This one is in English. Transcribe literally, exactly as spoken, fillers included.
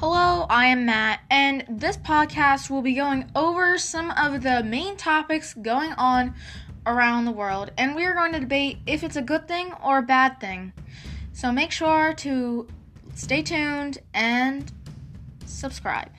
Hello, I am Matt, and this podcast will be going over some of the main topics going on around the world, and we are going to debate if it's a good thing or a bad thing. So make sure to stay tuned and subscribe.